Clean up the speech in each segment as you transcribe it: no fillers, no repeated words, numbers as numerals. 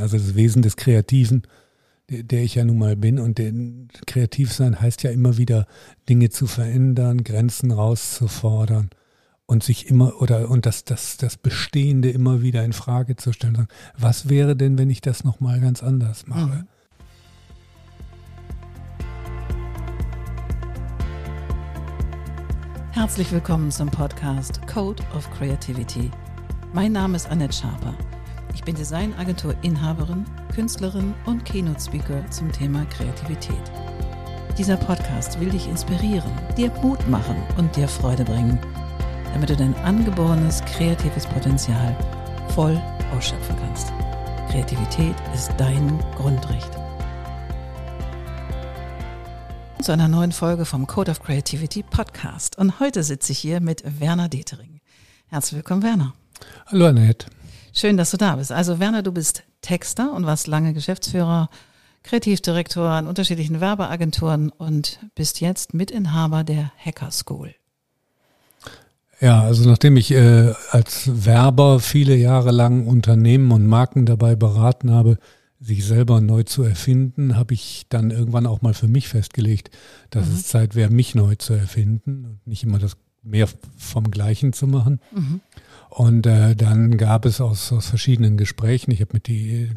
Also das Wesen des Kreativen, der ich ja nun mal bin. Und kreativ sein heißt ja immer wieder, Dinge zu verändern, Grenzen rauszufordern und sich immer das Bestehende immer wieder in Frage zu stellen. Sagen, was wäre denn, wenn ich das nochmal ganz anders mache? Mhm. Herzlich willkommen zum Podcast Code of Creativity. Mein Name ist Annette Schaper. Ich bin Designagentur-Inhaberin, Künstlerin und Keynote-Speaker zum Thema Kreativität. Dieser Podcast will dich inspirieren, dir Mut machen und dir Freude bringen, damit du dein angeborenes kreatives Potenzial voll ausschöpfen kannst. Kreativität ist dein Grundrecht. Zu einer neuen Folge vom Code of Creativity Podcast. Und heute sitze ich hier mit Werner Dettering. Herzlich willkommen, Werner. Hallo, Annette. Schön, dass du da bist. Also Werner, du bist Texter und warst lange Geschäftsführer, Kreativdirektor an unterschiedlichen Werbeagenturen und bist jetzt Mitinhaber der Hacker School. Ja, also nachdem ich als Werber viele Jahre lang Unternehmen und Marken dabei beraten habe, sich selber neu zu erfinden, habe ich dann irgendwann auch mal für mich festgelegt, dass es Zeit wäre, mich neu zu erfinden und nicht immer das mehr vom Gleichen zu machen. Mhm. Und dann gab es aus verschiedenen Gesprächen, ich habe mit die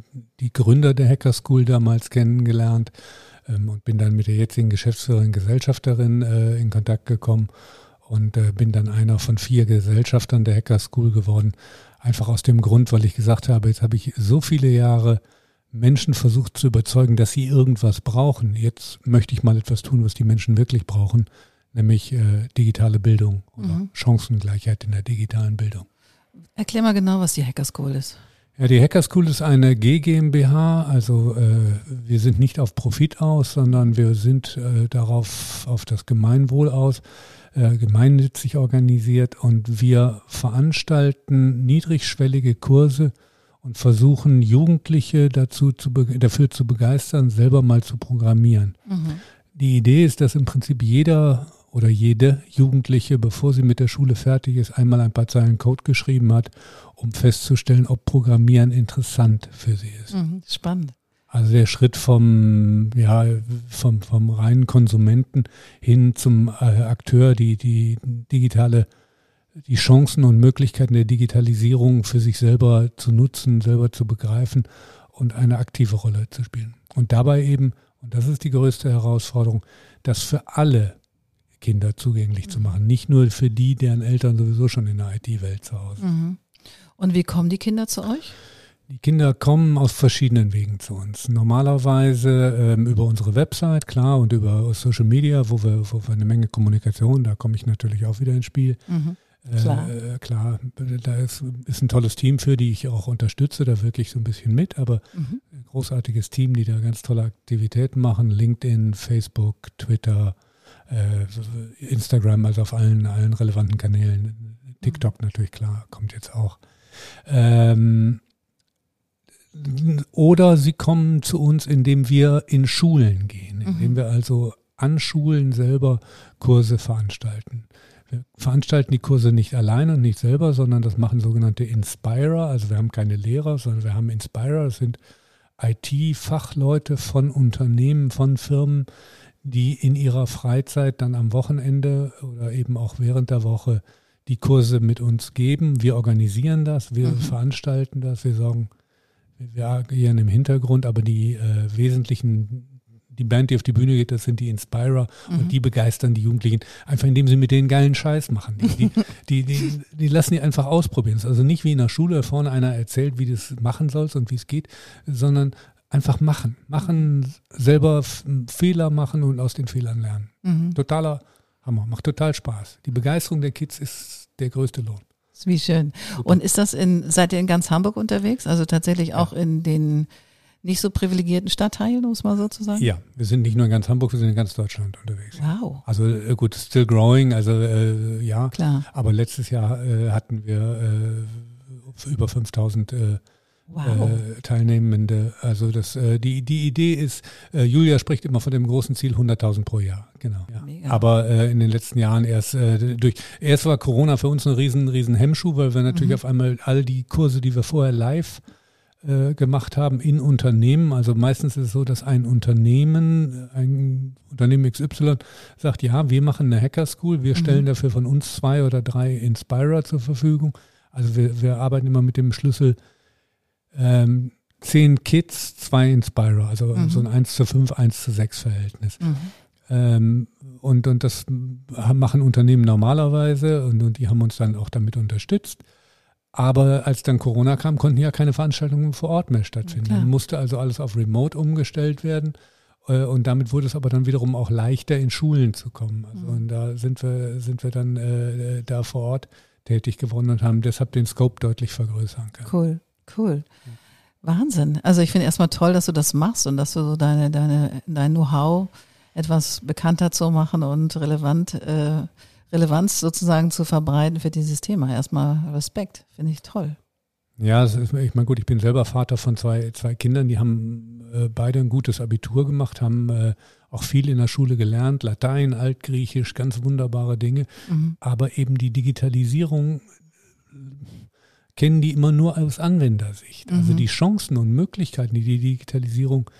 Gründer der Hacker School damals kennengelernt und bin dann mit der jetzigen Geschäftsführerin, Gesellschafterin in Kontakt gekommen und bin dann einer von 4 Gesellschaftern der Hacker School geworden. Einfach aus dem Grund, weil ich gesagt habe, jetzt habe ich so viele Jahre Menschen versucht zu überzeugen, dass sie irgendwas brauchen. Jetzt möchte ich mal etwas tun, was die Menschen wirklich brauchen, nämlich digitale Bildung oder Chancengleichheit in der digitalen Bildung. Erklär mal genau, was die Hacker School ist. Ja, die Hacker School ist eine GmbH, also wir sind nicht auf Profit aus, sondern wir sind auf das Gemeinwohl aus, gemeinnützig organisiert und wir veranstalten niedrigschwellige Kurse und versuchen Jugendliche dafür zu begeistern, selber mal zu programmieren. Mhm. Die Idee ist, dass im Prinzip jeder oder jede Jugendliche, bevor sie mit der Schule fertig ist, einmal ein paar Zeilen Code geschrieben hat, um festzustellen, ob Programmieren interessant für sie ist. Mhm, spannend. Also der Schritt vom reinen Konsumenten hin zum Akteur, die Chancen und Möglichkeiten der Digitalisierung für sich selber zu nutzen, selber zu begreifen und eine aktive Rolle zu spielen. Und dabei eben, und das ist die größte Herausforderung, das für alle Kinder zugänglich zu machen, nicht nur für die, deren Eltern sowieso schon in der IT-Welt zu Hause sind. Und wie kommen die Kinder zu euch? Die Kinder kommen aus verschiedenen Wegen zu uns. Normalerweise über unsere Website, klar, und über Social Media, wo wir eine Menge Kommunikation, da komme ich natürlich auch wieder ins Spiel. Mhm. Klar, da ist ein tolles Team für, die ich auch unterstütze, da wirklich so ein bisschen mit, aber ein großartiges Team, die da ganz tolle Aktivitäten machen, LinkedIn, Facebook, Twitter, Instagram, also auf allen relevanten Kanälen. TikTok natürlich, klar, kommt jetzt auch. Oder sie kommen zu uns, indem wir in Schulen gehen, indem wir also an Schulen selber Kurse veranstalten. Wir veranstalten die Kurse nicht alleine und nicht selber, sondern das machen sogenannte Inspirer. Also wir haben keine Lehrer, sondern wir haben Inspirer. Das sind IT-Fachleute von Unternehmen, von Firmen, die in ihrer Freizeit dann am Wochenende oder eben auch während der Woche die Kurse mit uns geben. Wir organisieren das, wir veranstalten das, wir sorgen, wir agieren im Hintergrund, aber die die Band, die auf die Bühne geht, das sind die Inspirer und die begeistern die Jugendlichen, einfach indem sie mit denen geilen Scheiß machen. Die lassen die einfach ausprobieren. Das ist also nicht wie in der Schule, vorne einer erzählt, wie du es machen sollst und wie es geht, sondern einfach machen. Machen, selber Fehler machen und aus den Fehlern lernen. Mhm. Totaler Hammer, macht total Spaß. Die Begeisterung der Kids ist der größte Lohn. Wie schön. Super. Und ist das seid ihr in ganz Hamburg unterwegs? Also tatsächlich auch in den nicht so privilegierten Stadtteilen, um es mal so zu sagen? Ja, wir sind nicht nur in ganz Hamburg, wir sind in ganz Deutschland unterwegs. Wow. Also gut, still growing, also ja. Klar. Aber letztes Jahr hatten wir über 5000 Teilnehmende. Also die Idee ist, Julia spricht immer von dem großen Ziel 100.000 pro Jahr. Genau. Ja. Aber in den letzten Jahren erst war Corona für uns ein riesen Hemmschuh, weil wir natürlich auf einmal all die Kurse, die wir vorher live gemacht haben in Unternehmen. Also meistens ist es so, dass ein Unternehmen XY sagt, ja, wir machen eine Hacker School, wir stellen dafür von uns 2 oder 3 Inspirer zur Verfügung. Also wir arbeiten immer mit dem Schlüssel 10 Kids, 2 Inspirer, also so ein 1:5, 1:6 Verhältnis. Mhm. Und das machen Unternehmen normalerweise und die haben uns dann auch damit unterstützt. Aber als dann Corona kam, konnten ja keine Veranstaltungen vor Ort mehr stattfinden. Dann musste also alles auf Remote umgestellt werden. Und damit wurde es aber dann wiederum auch leichter, in Schulen zu kommen. Also, und da sind wir dann da vor Ort tätig geworden und haben deshalb den Scope deutlich vergrößern können. Cool. Ja. Wahnsinn. Also ich finde erstmal toll, dass du das machst und dass du so dein Know-how etwas bekannter zu machen und Relevanz sozusagen zu verbreiten für dieses Thema. Erstmal Respekt, finde ich toll. Ja, ich bin selber Vater von zwei Kindern, die haben beide ein gutes Abitur gemacht, haben auch viel in der Schule gelernt, Latein, Altgriechisch, ganz wunderbare Dinge, aber eben die Digitalisierung kennen die immer nur aus Anwendersicht. Also die Chancen und Möglichkeiten, die Digitalisierung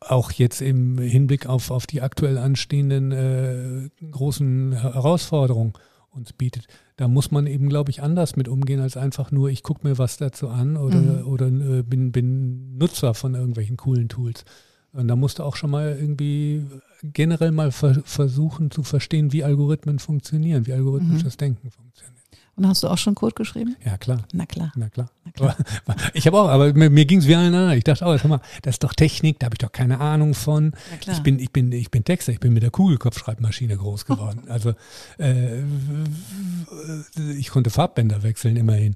auch jetzt im Hinblick auf die aktuell anstehenden großen Herausforderungen uns bietet. Da muss man eben, glaube ich, anders mit umgehen, als einfach nur, ich gucke mir was dazu an oder bin Nutzer von irgendwelchen coolen Tools. Und da musst du auch schon mal irgendwie generell mal versuchen zu verstehen, wie Algorithmen funktionieren, wie algorithmisches Denken funktioniert. Und hast du auch schon Code geschrieben? Ja, klar. Na klar. Ich habe auch, aber mir ging es wie allen anderen. Ich dachte, das ist doch Technik, da habe ich doch keine Ahnung von. Ich bin Texter, ich bin mit der Kugelkopfschreibmaschine groß geworden. Also ich konnte Farbbänder wechseln, immerhin.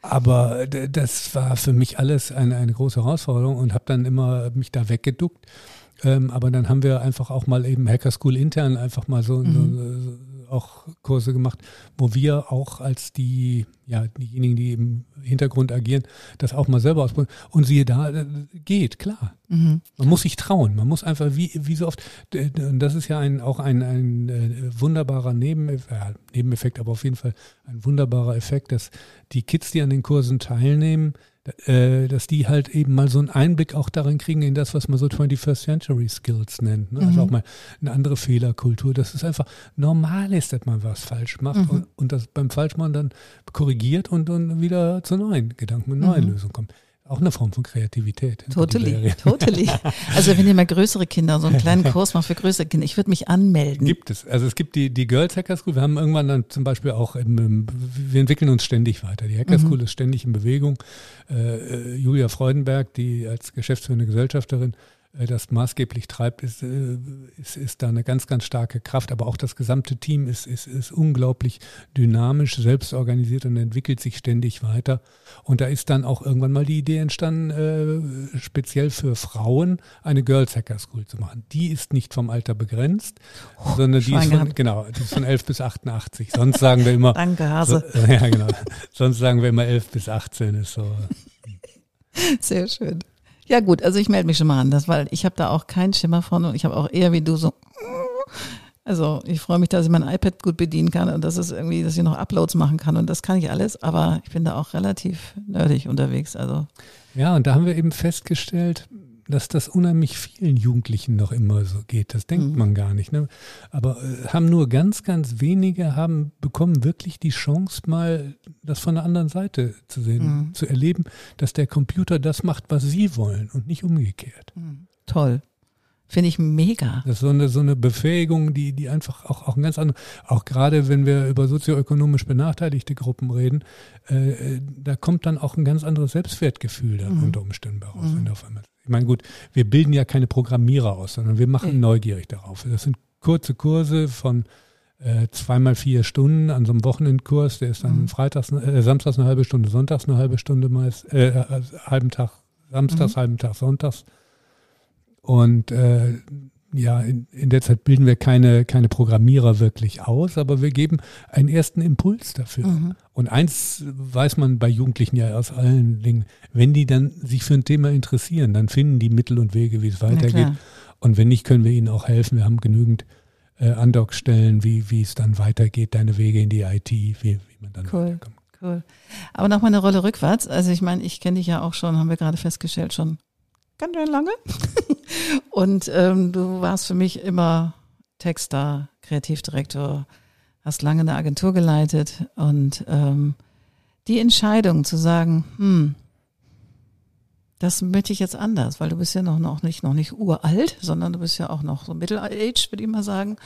Aber das war für mich alles eine große Herausforderung und habe dann immer mich da weggeduckt. Aber dann haben wir einfach auch mal eben Hacker School intern einfach mal so auch Kurse gemacht, wo wir auch als diejenigen, die im Hintergrund agieren, das auch mal selber ausprobieren. Und siehe da, geht, klar. Man muss sich trauen. Man muss einfach, wie so oft, und das ist ja ein wunderbarer Nebeneffekt, aber auf jeden Fall ein wunderbarer Effekt, dass die Kids, die an den Kursen teilnehmen, dass die halt eben mal so einen Einblick auch darin kriegen, in das, was man so 21st Century Skills nennt. Ne? Also auch mal eine andere Fehlerkultur, dass es einfach normal ist, dass man was falsch macht und dass beim Falschmachen dann korrigiert und wieder zu neuen Gedanken und neuen Lösungen kommt. Auch eine Form von Kreativität. Totally. Also wenn ihr mal größere Kinder so einen kleinen Kurs macht für größere Kinder, ich würde mich anmelden. Gibt es. Also es gibt die Girls Hacker School. Wir haben irgendwann dann zum Beispiel auch, wir entwickeln uns ständig weiter. Die Hacker School ist ständig in Bewegung. Julia Freudenberg, die als geschäftsführende Gesellschafterin das maßgeblich treibt, ist da eine ganz, ganz starke Kraft. Aber auch das gesamte Team ist unglaublich dynamisch, selbst organisiert und entwickelt sich ständig weiter. Und da ist dann auch irgendwann mal die Idee entstanden, speziell für Frauen eine Girls Hacker School zu machen. Die ist nicht vom Alter begrenzt, sondern die ist von 11 bis 88. Sonst sagen wir immer… Danke, Hase. Sonst sagen wir immer 11 bis 18 ist so. Sehr schön. Ja gut, also ich melde mich schon mal an, weil ich habe da auch keinen Schimmer von und ich habe auch eher wie du so, also ich freue mich, dass ich mein iPad gut bedienen kann und dass es irgendwie, dass ich noch Uploads machen kann und das kann ich alles, aber ich bin da auch relativ nerdig unterwegs. Also ja, und da haben wir eben festgestellt, dass das unheimlich vielen Jugendlichen noch immer so geht. Das denkt man gar nicht. Ne? Aber haben nur ganz, ganz wenige bekommen wirklich die Chance, mal das von der anderen Seite zu sehen, zu erleben, dass der Computer das macht, was sie wollen und nicht umgekehrt. Toll. Finde ich mega. Das ist so eine Befähigung, die einfach auch ein ganz anderes, auch gerade wenn wir über sozioökonomisch benachteiligte Gruppen reden, da kommt dann auch ein ganz anderes Selbstwertgefühl dann unter Umständen raus. Ich meine, gut, wir bilden ja keine Programmierer aus, sondern wir machen neugierig darauf. Das sind kurze Kurse von 2x4 Stunden an so einem Wochenendkurs. Der ist dann samstags eine halbe Stunde, sonntags eine halbe Stunde meist, halben Tag, samstags, halben Tag, sonntags. Und in der Zeit bilden wir keine Programmierer wirklich aus, aber wir geben einen ersten Impuls dafür. Und eins weiß man bei Jugendlichen ja aus allen Dingen, wenn die dann sich für ein Thema interessieren, dann finden die Mittel und Wege, wie es weitergeht. Und wenn nicht, können wir ihnen auch helfen. Wir haben genügend Andockstellen, wie es dann weitergeht, deine Wege in die IT, wie man dann weiterkommt. Cool. Aber nochmal eine Rolle rückwärts. Also ich meine, ich kenne dich ja auch schon, haben wir gerade festgestellt, schon ganz schön lange. Und du warst für mich immer Texter, Kreativdirektor, hast lange eine Agentur geleitet. Und die Entscheidung zu sagen, das möchte ich jetzt anders, weil du bist ja noch nicht uralt, sondern du bist ja auch noch so middle-aged, würde ich mal sagen,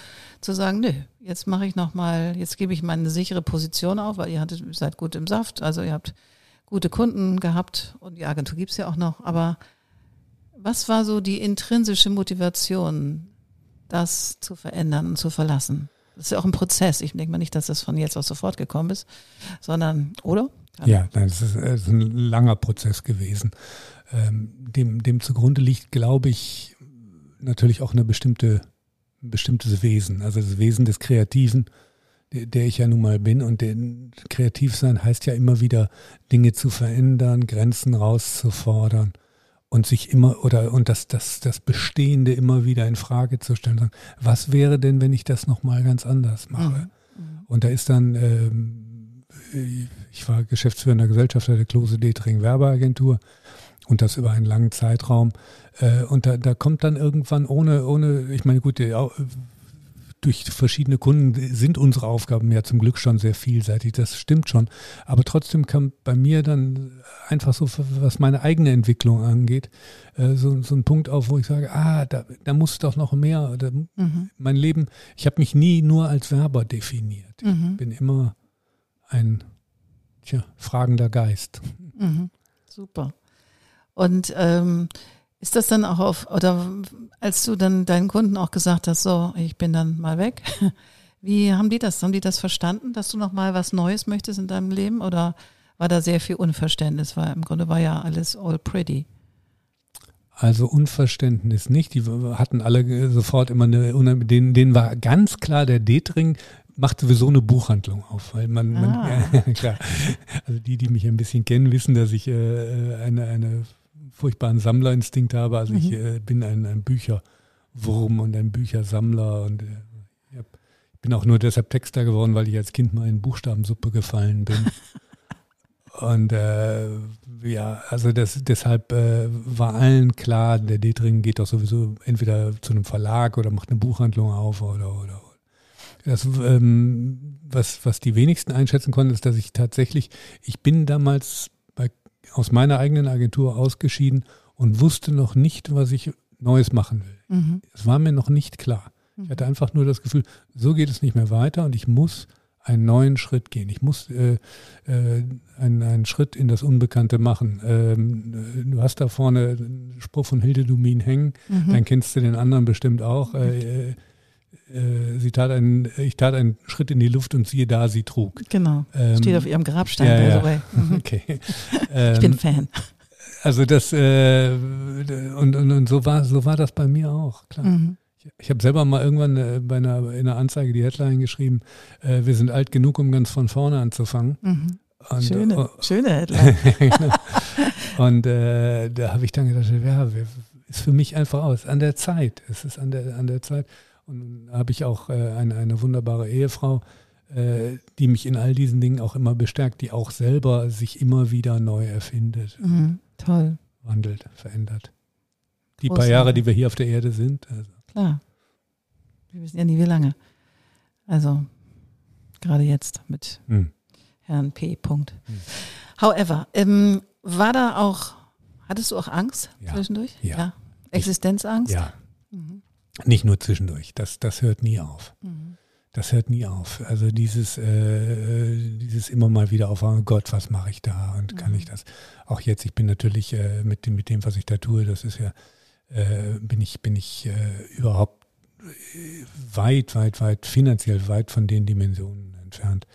zu sagen, nö, jetzt mache ich nochmal, jetzt gebe ich meine sichere Position auf, weil seid gut im Saft, also ihr habt gute Kunden gehabt und die Agentur gibt es ja auch noch, aber was war so die intrinsische Motivation, das zu verändern und zu verlassen? Das ist ja auch ein Prozess, ich denke mal nicht, dass das von jetzt aus sofort gekommen ist, sondern, oder? Ja, das ist ein langer Prozess gewesen. Dem zugrunde liegt, glaube ich, natürlich auch ein bestimmtes Wesen. Also das Wesen des Kreativen, der ich ja nun mal bin. Und kreativ sein heißt ja immer wieder, Dinge zu verändern, Grenzen rauszufordern und das Bestehende immer wieder in Frage zu stellen. Sagen, was wäre denn, wenn ich das nochmal ganz anders mache? Mhm. Und da ist dann... Ich war geschäftsführender Gesellschafter der Klose-Dettering Werbeagentur und das über einen langen Zeitraum. Und da kommt dann irgendwann ohne, ich meine, gut, durch verschiedene Kunden sind unsere Aufgaben ja zum Glück schon sehr vielseitig, das stimmt schon. Aber trotzdem kam bei mir dann einfach so, was meine eigene Entwicklung angeht, so ein Punkt auf, wo ich sage, da muss doch noch mehr. Mein Leben, ich habe mich nie nur als Werber definiert. Ich bin immer ein fragender Geist. Mhm, super. Und ist das dann auch als du dann deinen Kunden auch gesagt hast, so, ich bin dann mal weg, wie haben die das? Haben die das verstanden, dass du nochmal was Neues möchtest in deinem Leben? Oder war da sehr viel Unverständnis? Weil im Grunde war ja alles all pretty. Also Unverständnis nicht. Die hatten alle sofort immer denen war ganz klar, der Dettering macht sowieso eine Buchhandlung auf, weil man klar, also die mich ein bisschen kennen, wissen, dass ich einen furchtbaren Sammlerinstinkt habe. Also ich bin ein Bücherwurm und ein Büchersammler und ich bin auch nur deshalb Texter geworden, weil ich als Kind mal in Buchstabensuppe gefallen bin. Und deshalb war allen klar, der Dettering geht doch sowieso entweder zu einem Verlag oder macht eine Buchhandlung auf oder. Das, was die wenigsten einschätzen konnten, ist, dass ich bin damals aus meiner eigenen Agentur ausgeschieden und wusste noch nicht, was ich Neues machen will. Es war mir noch nicht klar. Ich hatte einfach nur das Gefühl, so geht es nicht mehr weiter und ich muss einen neuen Schritt gehen. Ich muss einen Schritt in das Unbekannte machen. Du hast da vorne einen Spruch von Hilde Domin hängen, dann kennst du den anderen bestimmt auch. Ich tat einen Schritt in die Luft und siehe da, sie trug. Genau, steht auf ihrem Grabstein. Ja. By the way. Okay. Ich bin Fan. Also das, und so war das bei mir auch, klar. Ich habe selber mal irgendwann in einer Anzeige die Headline geschrieben, wir sind alt genug, um ganz von vorne anzufangen. Schöne Headline. Genau. Und da habe ich dann gedacht, ja, ist für mich einfach aus, an der Zeit, es ist an der Zeit. Und habe ich auch eine wunderbare Ehefrau, die mich in all diesen Dingen auch immer bestärkt, die auch selber sich immer wieder neu erfindet. Toll. Wandelt, verändert. Die paar Jahre, die wir hier auf der Erde sind. Also. Klar. Wir wissen ja nie, wie lange. Also, gerade jetzt mit Herrn P. However, hattest du auch Angst zwischendurch? Ja. Existenzangst? Ja. Nicht nur zwischendurch, das hört nie auf. Das hört nie auf. Also dieses immer mal wieder aufwachen, oh Gott, was mache ich da und kann ich das? Auch jetzt, ich bin natürlich mit dem, was ich da tue, das ist ja, bin ich überhaupt weit, finanziell weit von den Dimensionen entfernt,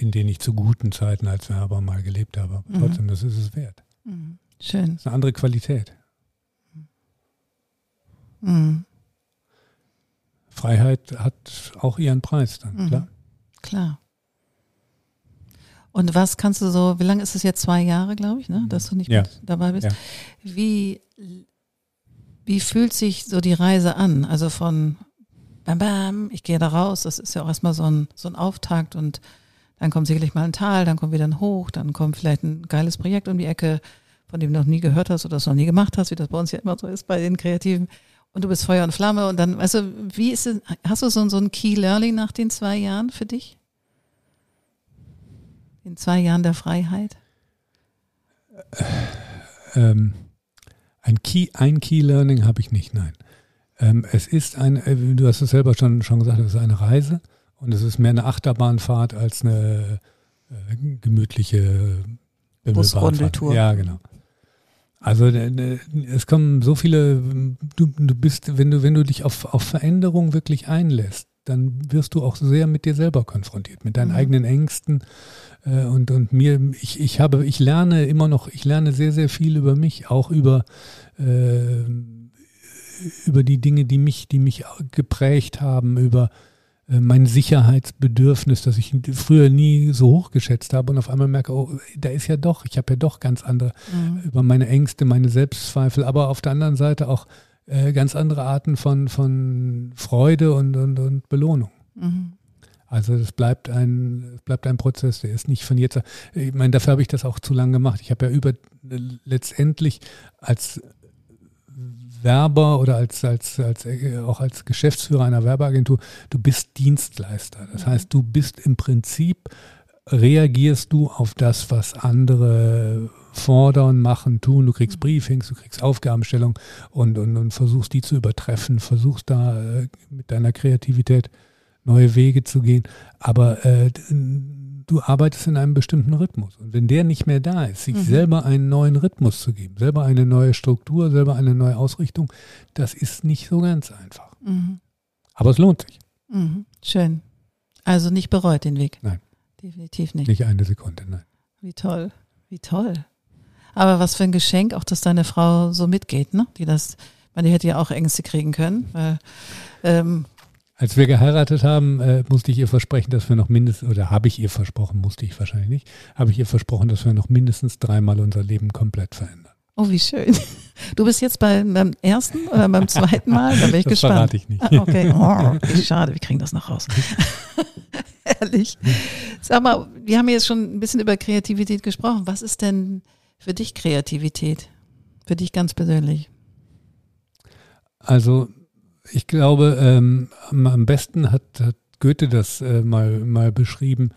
in denen ich zu guten Zeiten als Werber mal gelebt habe. Aber trotzdem, das ist es wert. Schön. Das ist eine andere Qualität. Freiheit hat auch ihren Preis dann, klar. Klar. Und was kannst du so, wie lange ist es jetzt? 2 Jahre, glaube ich, ne, dass du nicht mit dabei bist. Ja. Wie fühlt sich so die Reise an? Also von bam, ich gehe da raus, das ist ja auch erstmal so ein Auftakt und Dann kommt sicherlich mal ein Tal, dann kommt wieder ein Hoch, dann kommt vielleicht ein geiles Projekt um die Ecke, von dem du noch nie gehört hast oder das noch nie gemacht hast, wie das bei uns ja immer so ist bei den Kreativen. Und du bist Feuer und Flamme und dann, also wie ist es, hast du so ein Key Learning nach den 2 Jahren für dich? In 2 Jahren der Freiheit? Ein Key Learning habe ich nicht, nein. Es ist du hast es selber schon gesagt, es ist eine Reise und es ist mehr eine Achterbahnfahrt als eine gemütliche Busrundeltour. Ja, genau. Also es kommen so viele, du bist, wenn du dich auf Veränderung wirklich einlässt, dann wirst du auch sehr mit dir selber konfrontiert, mit deinen eigenen Ängsten und mir. Ich lerne sehr, sehr viel über mich, auch über die Dinge, die mich geprägt haben, über mein Sicherheitsbedürfnis, das ich früher nie so hoch geschätzt habe und auf einmal merke, oh, ich habe ja doch ganz andere, über meine Ängste, meine Selbstzweifel, aber auf der anderen Seite auch ganz andere Arten von Freude und Belohnung. Mhm. Also das bleibt ein Prozess, der ist nicht von jetzt an. Ich meine, dafür habe ich das auch zu lange gemacht. Ich habe ja letztendlich als Werber oder auch als Geschäftsführer einer Werbeagentur, du bist Dienstleister. Das heißt, du bist im Prinzip, reagierst du auf das, was andere fordern, machen, tun. Du kriegst Briefings, du kriegst Aufgabenstellungen und versuchst die zu übertreffen, versuchst da mit deiner Kreativität neue Wege zu gehen. Aber du arbeitest in einem bestimmten Rhythmus. Und wenn der nicht mehr da ist, sich selber einen neuen Rhythmus zu geben, selber eine neue Struktur, selber eine neue Ausrichtung, das ist nicht so ganz einfach. Mhm. Aber es lohnt sich. Mhm. Schön. Also nicht bereut den Weg? Nein. Definitiv nicht. Nicht eine Sekunde, nein. Wie toll. Wie toll. Aber was für ein Geschenk, auch dass deine Frau so mitgeht, ne? Die hätte ja auch Ängste kriegen können, weil als wir geheiratet haben, habe ich ihr versprochen, dass wir noch mindestens 3-mal unser Leben komplett verändern. Oh, wie schön. Du bist jetzt beim ersten oder beim zweiten Mal? Da bin ich gespannt. Das verrate ich nicht. Okay, wie schade, wir kriegen das noch raus. Ehrlich. Sag mal, wir haben jetzt schon ein bisschen über Kreativität gesprochen. Was ist denn für dich Kreativität? Für dich ganz persönlich? Also, ich glaube, am besten hat Goethe das mal beschrieben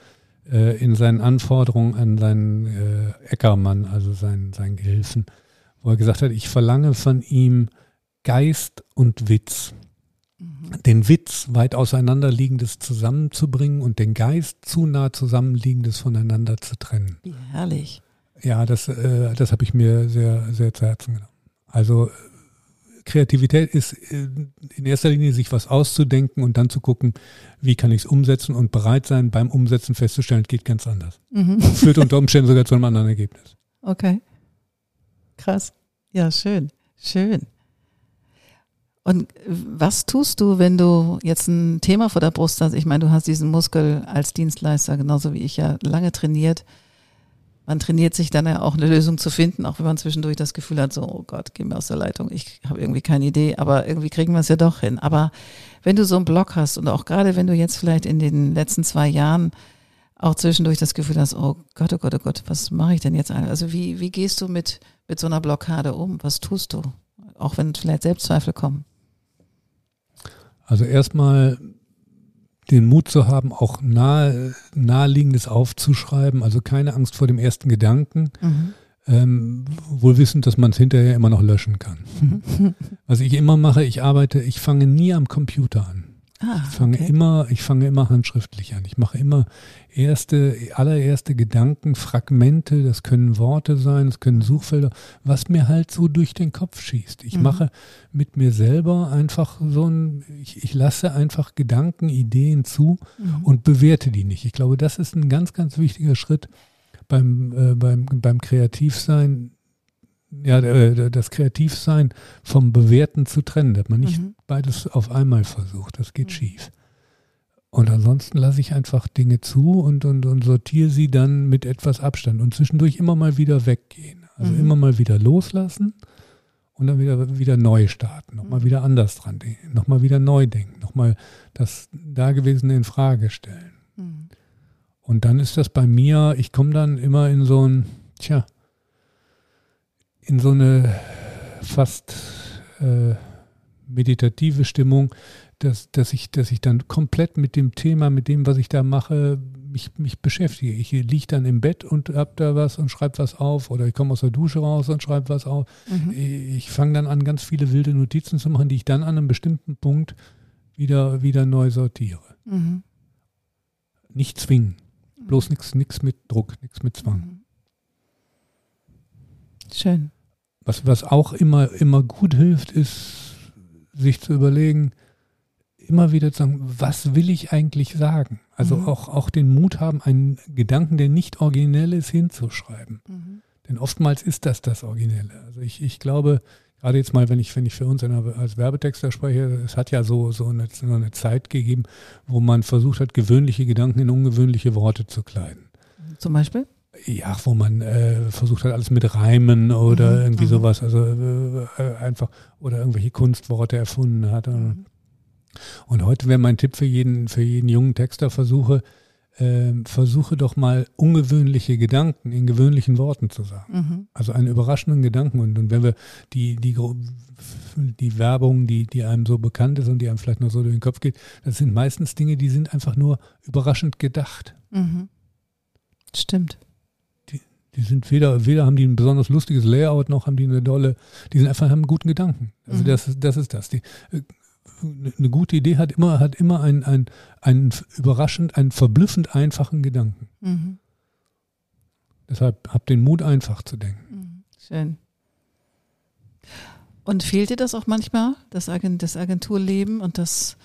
in seinen Anforderungen an seinen Eckermann, also seinen Gehilfen, wo er gesagt hat, ich verlange von ihm Geist und Witz. Den Witz, weit auseinanderliegendes zusammenzubringen und den Geist, zu nah zusammenliegendes voneinander zu trennen. Wie herrlich. Ja, das habe ich mir sehr, sehr zu Herzen genommen. Also Kreativität ist in erster Linie, sich was auszudenken und dann zu gucken, wie kann ich es umsetzen und bereit sein, beim Umsetzen festzustellen, es geht ganz anders. Mhm. Führt unter Umständen sogar zu einem anderen Ergebnis. Okay. Krass. Ja, schön. Schön. Und was tust du, wenn du jetzt ein Thema vor der Brust hast? Ich meine, du hast diesen Muskel als Dienstleister, genauso wie ich ja, lange trainiert. Man trainiert sich dann ja auch, eine Lösung zu finden, auch wenn man zwischendurch das Gefühl hat, so, oh Gott, geh mir aus der Leitung, ich habe irgendwie keine Idee, aber irgendwie kriegen wir es ja doch hin. Aber wenn du so einen Block hast und auch gerade wenn du jetzt vielleicht in den letzten 2 Jahren auch zwischendurch das Gefühl hast, oh Gott, was mache ich denn jetzt? Also wie gehst du mit so einer Blockade um? Was tust du? Auch wenn vielleicht Selbstzweifel kommen. Also erstmal den Mut zu haben, auch naheliegendes aufzuschreiben, also keine Angst vor dem ersten Gedanken, wohl wissend, dass man es hinterher immer noch löschen kann. Mhm. Was ich immer mache, ich fange nie am Computer an. Ich fange immer handschriftlich an. Ich mache immer allererste Gedankenfragmente, das können Worte sein, das können Suchfelder, was mir halt so durch den Kopf schießt. Ich mache mit mir selber einfach ich lasse einfach Gedanken, Ideen zu und bewerte die nicht. Ich glaube, das ist ein ganz, ganz wichtiger Schritt beim Kreativsein. Ja, das Kreativsein vom Bewerten zu trennen, dass man nicht beides auf einmal versucht, das geht schief. Und ansonsten lasse ich einfach Dinge zu und sortiere sie dann mit etwas Abstand und zwischendurch immer mal wieder weggehen. Also immer mal wieder loslassen und dann wieder neu starten, nochmal wieder anders dran denken, nochmal wieder neu denken, nochmal das Dagewesene in Frage stellen. Und dann ist das bei mir, ich komme dann immer in so ein, in so eine fast meditative Stimmung, dass ich dann komplett mit dem Thema, mit dem, was ich da mache, mich beschäftige. Ich liege dann im Bett und hab da was und schreibe was auf, oder ich komme aus der Dusche raus und schreibe was auf. Mhm. Ich fange dann an, ganz viele wilde Notizen zu machen, die ich dann an einem bestimmten Punkt wieder neu sortiere. Mhm. Nicht zwingen. Mhm. Bloß nichts mit Druck, nichts mit Zwang. Mhm. Schön. Was auch immer gut hilft, ist, sich zu überlegen, immer wieder zu sagen, was will ich eigentlich sagen? Also mhm. auch den Mut haben, einen Gedanken, der nicht originell ist, hinzuschreiben. Mhm. Denn oftmals ist das Originelle. Also ich glaube, gerade jetzt mal, wenn ich für uns als Werbetexter spreche, es hat ja so eine Zeit gegeben, wo man versucht hat, gewöhnliche Gedanken in ungewöhnliche Worte zu kleiden. Zum Beispiel? Ja, wo man versucht hat, alles mit Reimen oder irgendwie sowas, also einfach, oder irgendwelche Kunstworte erfunden hat. Mhm. Und heute wäre mein Tipp für jeden jungen Texter, versuche doch mal ungewöhnliche Gedanken in gewöhnlichen Worten zu sagen. Mhm. Also einen überraschenden Gedanken. Und wenn wir die Werbung, die einem so bekannt ist und die einem vielleicht noch so durch den Kopf geht, das sind meistens Dinge, die sind einfach nur überraschend gedacht. Mhm. Stimmt. Die sind weder haben die ein besonders lustiges Layout, noch haben die eine dolle, die sind einfach, haben einen guten Gedanken. Also das ist das. Eine gute Idee hat immer einen überraschend, einen verblüffend einfachen Gedanken. Mhm. Deshalb habt den Mut, einfach zu denken. Schön. Und fehlt dir das auch manchmal, das Agenturleben und das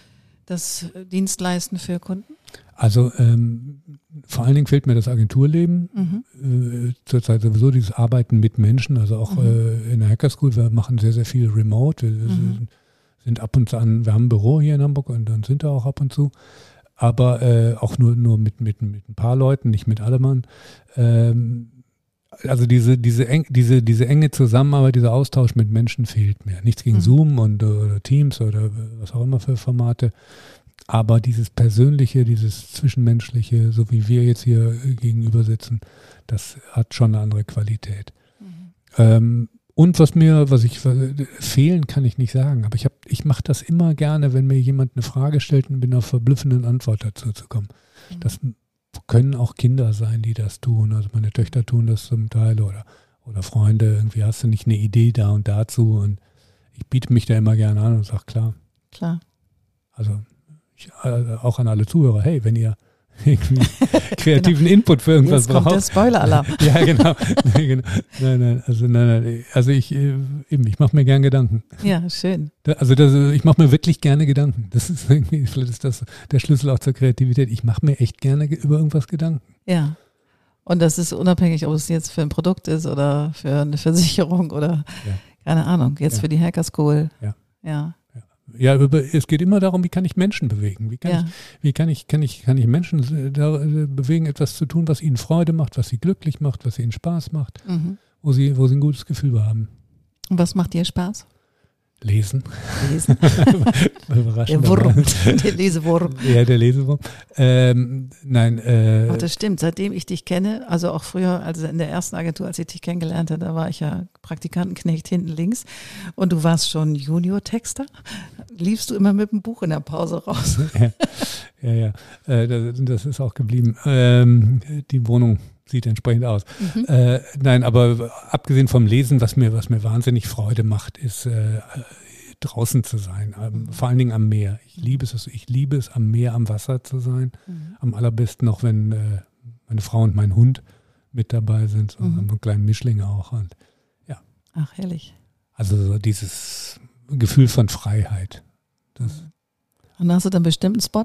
Dienstleisten für Kunden? Also vor allen Dingen fehlt mir das Agenturleben, zurzeit sowieso dieses Arbeiten mit Menschen, also auch in der Hacker School, wir machen sehr, sehr viel remote, sind ab und an, wir haben ein Büro hier in Hamburg und dann sind da auch ab und zu, aber auch nur mit ein paar Leuten, nicht mit allem Mann. Also diese enge Zusammenarbeit, dieser Austausch mit Menschen fehlt mir. Nichts gegen Zoom oder Teams oder was auch immer für Formate. Aber dieses Persönliche, dieses Zwischenmenschliche, so wie wir jetzt hier gegenüber sitzen, das hat schon eine andere Qualität. Mhm. Und fehlen kann ich nicht sagen, aber ich mache das immer gerne, wenn mir jemand eine Frage stellt und bin auf verblüffenden Antwort dazu zu kommen. Mhm. Das können auch Kinder sein, die das tun. Also meine Töchter tun das zum Teil oder Freunde. Irgendwie hast du nicht eine Idee da und dazu. Und ich biete mich da immer gerne an und sage, klar. Klar. Also auch an alle Zuhörer, hey, wenn ihr irgendwie kreativen Input für irgendwas braucht. Jetzt kommt der Spoiler-Alarm. Ja, genau. Nein, also ich mache mir gern Gedanken. Ja, schön. Ich mache mir wirklich gerne Gedanken. Das ist irgendwie, vielleicht ist das der Schlüssel auch zur Kreativität. Ich mache mir echt gerne über irgendwas Gedanken. Ja. Und das ist unabhängig, ob es jetzt für ein Produkt ist oder für eine Versicherung oder keine Ahnung, jetzt für die Hacker School. Ja. Ja, es geht immer darum, wie kann ich Menschen bewegen? Wie kann ich Menschen bewegen, etwas zu tun, was ihnen Freude macht, was sie glücklich macht, was ihnen Spaß macht, wo sie ein gutes Gefühl haben. Und was macht dir Spaß? Lesen. Überraschend. Der Lesewurm. Nein. Ach, das stimmt. Seitdem ich dich kenne, also auch früher, also in der ersten Agentur, als ich dich kennengelernt habe, da war ich ja Praktikantenknecht hinten links und du warst schon Junior-Texter. Liefst du immer mit dem Buch in der Pause raus? Ja. Das ist auch geblieben. Die Wohnung sieht entsprechend aus. Nein, aber abgesehen vom Lesen, was mir wahnsinnig Freude macht, ist draußen zu sein, vor allen Dingen am Meer. Ich liebe es, am Meer, am Wasser zu sein. Am allerbesten noch, wenn meine Frau und mein Hund mit dabei sind, so einen kleinen Mischling auch. Und, ja. Ach, herrlich. Also so dieses Gefühl von Freiheit. Das. Und hast du dann bestimmt einen Spot,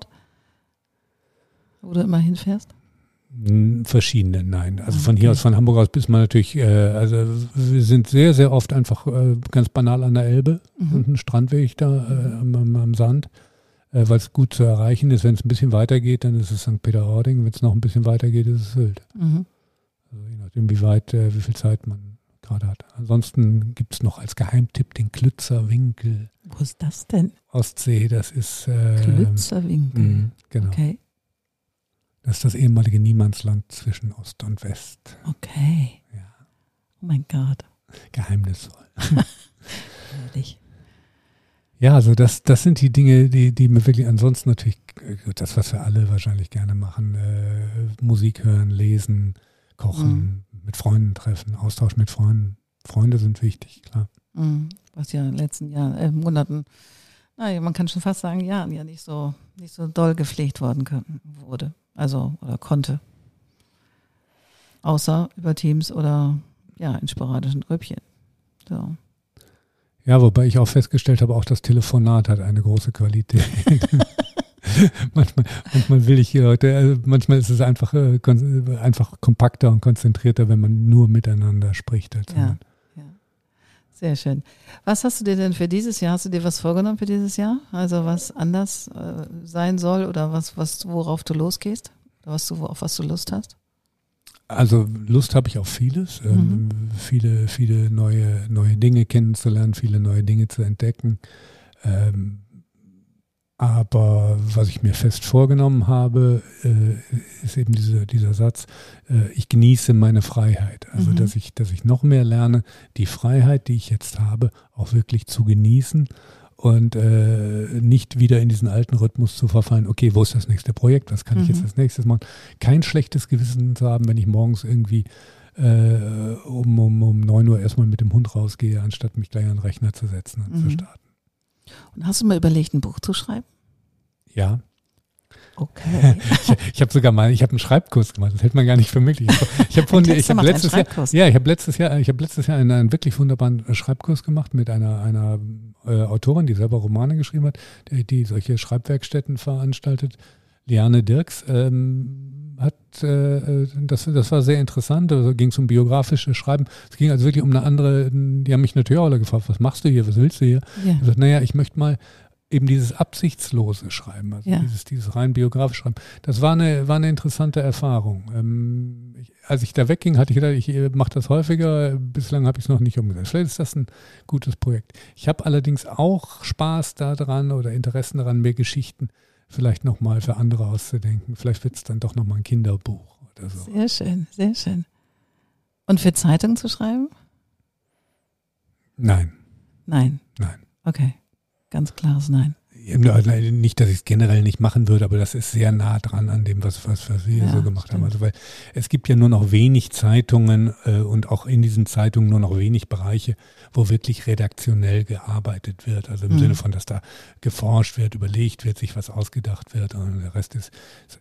wo du immer hinfährst? Verschiedene, nein. Also von hier aus, von Hamburg aus bis man natürlich, wir sind sehr, sehr oft einfach ganz banal an der Elbe und einen Strandweg da am Sand, weil es gut zu erreichen ist. Wenn es ein bisschen weiter geht, dann ist es St. Peter-Ording. Wenn es noch ein bisschen weiter geht, ist es Sylt. Also je nachdem, wie viel Zeit man gerade hat. Ansonsten gibt es noch als Geheimtipp den Klützerwinkel. Wo ist das denn? Ostsee, das ist Klützerwinkel. Genau. Okay. Das ist das ehemalige Niemandsland zwischen Ost und West. Okay. Ja. Oh mein Gott. Geheimnisvoll. Ehrlich. Ja, also das sind die Dinge, die mir wirklich ansonsten natürlich, das, was wir alle wahrscheinlich gerne machen, Musik hören, lesen, kochen, mit Freunden treffen, Austausch mit Freunden. Freunde sind wichtig, klar. Was ja in den letzten Jahren, Monaten, man kann schon fast sagen, Jahren ja nicht so doll gepflegt wurde. Also, oder konnte. Außer über Teams oder in sporadischen Grüppchen. So. Ja, wobei ich auch festgestellt habe, auch das Telefonat hat eine große Qualität. manchmal will ich hier heute, manchmal ist es einfach kompakter und konzentrierter, wenn man nur miteinander spricht. Ja. Sehr schön. Was hast du dir denn für dieses Jahr? Hast du dir was vorgenommen für dieses Jahr? Also was anders sein soll oder was worauf du losgehst? Oder auf was du Lust hast? Also Lust habe ich auf vieles, viele neue Dinge kennenzulernen, viele neue Dinge zu entdecken. Aber was ich mir fest vorgenommen habe, ist eben dieser Satz, ich genieße meine Freiheit. Also dass ich noch mehr lerne, die Freiheit, die ich jetzt habe, auch wirklich zu genießen und nicht wieder in diesen alten Rhythmus zu verfallen, okay, wo ist das nächste Projekt, was kann ich jetzt als nächstes machen? Kein schlechtes Gewissen zu haben, wenn ich morgens irgendwie um 9 Uhr erstmal mit dem Hund rausgehe, anstatt mich gleich an den Rechner zu setzen und zu starten. Und hast du mal überlegt, ein Buch zu schreiben? Ja. Okay. Ich habe sogar mal, einen Schreibkurs gemacht. Das hält man gar nicht für möglich. Ich habe letztes Jahr einen wirklich wunderbaren Schreibkurs gemacht mit einer Autorin, die selber Romane geschrieben hat, die solche Schreibwerkstätten veranstaltet. Liane Dirks das war sehr interessant. Also ging es um biografisches Schreiben. Es ging also wirklich um eine andere. Die haben mich natürlich auch alle gefragt: Was machst du hier? Was willst du hier? Ja. Ich habe gesagt: Naja, ich möchte mal eben dieses absichtslose Schreiben, also dieses rein biografische Schreiben. Das war eine interessante Erfahrung. Als ich da wegging, hatte ich gedacht, ich mache das häufiger. Bislang habe ich es noch nicht umgesetzt. Vielleicht ist das ein gutes Projekt. Ich habe allerdings auch Spaß daran oder Interessen daran, mehr Geschichten vielleicht nochmal für andere auszudenken. Vielleicht wird es dann doch nochmal ein Kinderbuch oder so. Sehr schön, sehr schön. Und für Zeitungen zu schreiben? Nein. Okay, ganz klares Nein. Nicht, dass ich es generell nicht machen würde, aber das ist sehr nah dran an dem, was wir so gemacht haben. Also, weil es gibt ja nur noch wenig Zeitungen und auch in diesen Zeitungen nur noch wenig Bereiche, wo wirklich redaktionell gearbeitet wird. Also im Sinne von, dass da geforscht wird, überlegt wird, sich was ausgedacht wird und der Rest ist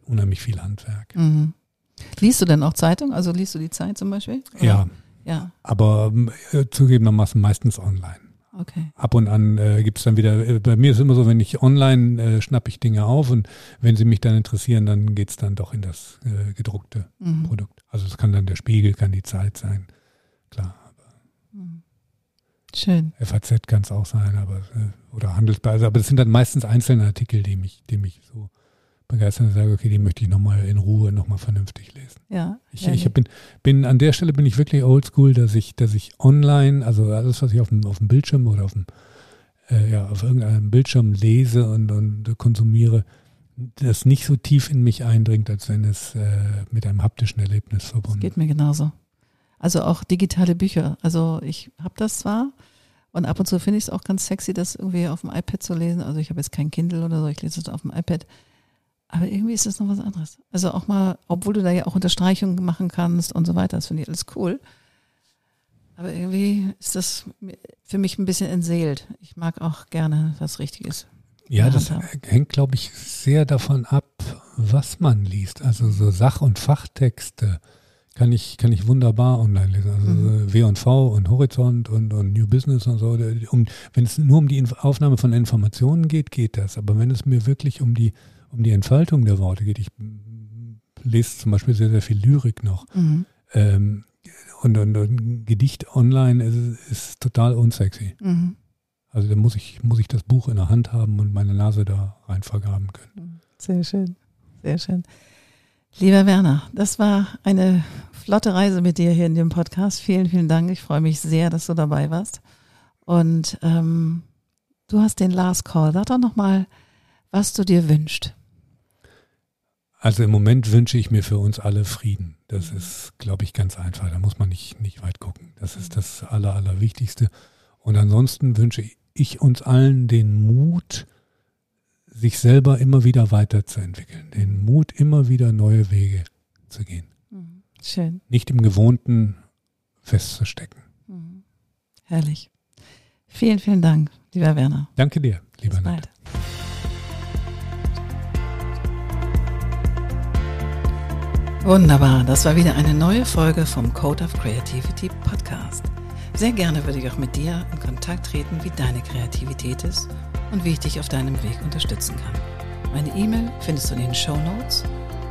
unheimlich viel Handwerk. Mhm. Liest du denn auch Zeitung? Also liest du die Zeit zum Beispiel? Oder? Ja. Aber zugegebenermaßen meistens online. Okay. Ab und an gibt es dann wieder, bei mir ist immer so, wenn ich online schnappe ich Dinge auf und wenn sie mich dann interessieren, dann geht es dann doch in das gedruckte Produkt. Also es kann dann der Spiegel, kann die Zeit sein, klar. Aber schön. FAZ kann es auch sein, aber oder Handelsblatt, aber das sind dann meistens einzelne Artikel, die mich so begeistern und sagen, okay, die möchte ich nochmal in Ruhe nochmal vernünftig lesen. Ja. Ich bin an der Stelle bin ich wirklich oldschool, dass ich online, also alles, was ich auf dem Bildschirm oder auf irgendeinem Bildschirm lese und konsumiere, das nicht so tief in mich eindringt, als wenn es mit einem haptischen Erlebnis verbunden ist. Das geht mir genauso. Also auch digitale Bücher. Also ich habe das zwar und ab und zu finde ich es auch ganz sexy, das irgendwie auf dem iPad zu lesen. Also ich habe jetzt kein Kindle oder so, ich lese es auf dem iPad. Aber irgendwie ist das noch was anderes. Also auch mal, obwohl du da ja auch Unterstreichungen machen kannst und so weiter, das finde ich alles cool. Aber irgendwie ist das für mich ein bisschen entseelt. Ich mag auch gerne was Richtiges. Ja, das hängt, glaube ich, sehr davon ab, was man liest. Also so Sach- und Fachtexte kann ich wunderbar online lesen. Also W&V und Horizont und New Business und so. Wenn es nur um die Aufnahme von Informationen geht das. Aber wenn es mir wirklich um die Entfaltung der Worte geht. Ich lese zum Beispiel sehr, sehr viel Lyrik noch. Und Gedicht online ist total unsexy. Also da muss ich das Buch in der Hand haben und meine Nase da rein vergraben können. Sehr schön, sehr schön. Lieber Werner, das war eine flotte Reise mit dir hier in dem Podcast. Vielen, vielen Dank. Ich freue mich sehr, dass du dabei warst. Und du hast den Last Call. Sag doch nochmal, was du dir wünschst. Also im Moment wünsche ich mir für uns alle Frieden. Das ist, glaube ich, ganz einfach. Da muss man nicht weit gucken. Das ist das Allerwichtigste. Und ansonsten wünsche ich uns allen den Mut, sich selber immer wieder weiterzuentwickeln. Den Mut, immer wieder neue Wege zu gehen. Schön. Nicht im Gewohnten festzustecken. Herrlich. Vielen, vielen Dank, lieber Werner. Danke dir, lieber Annette. Bis bald. Wunderbar, das war wieder eine neue Folge vom Code of Creativity Podcast. Sehr gerne würde ich auch mit dir in Kontakt treten, wie deine Kreativität ist und wie ich dich auf deinem Weg unterstützen kann. Meine E-Mail findest du in den Shownotes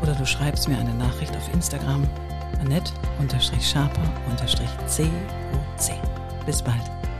oder du schreibst mir eine Nachricht auf Instagram, Annette_Schaper_COC. Bis bald.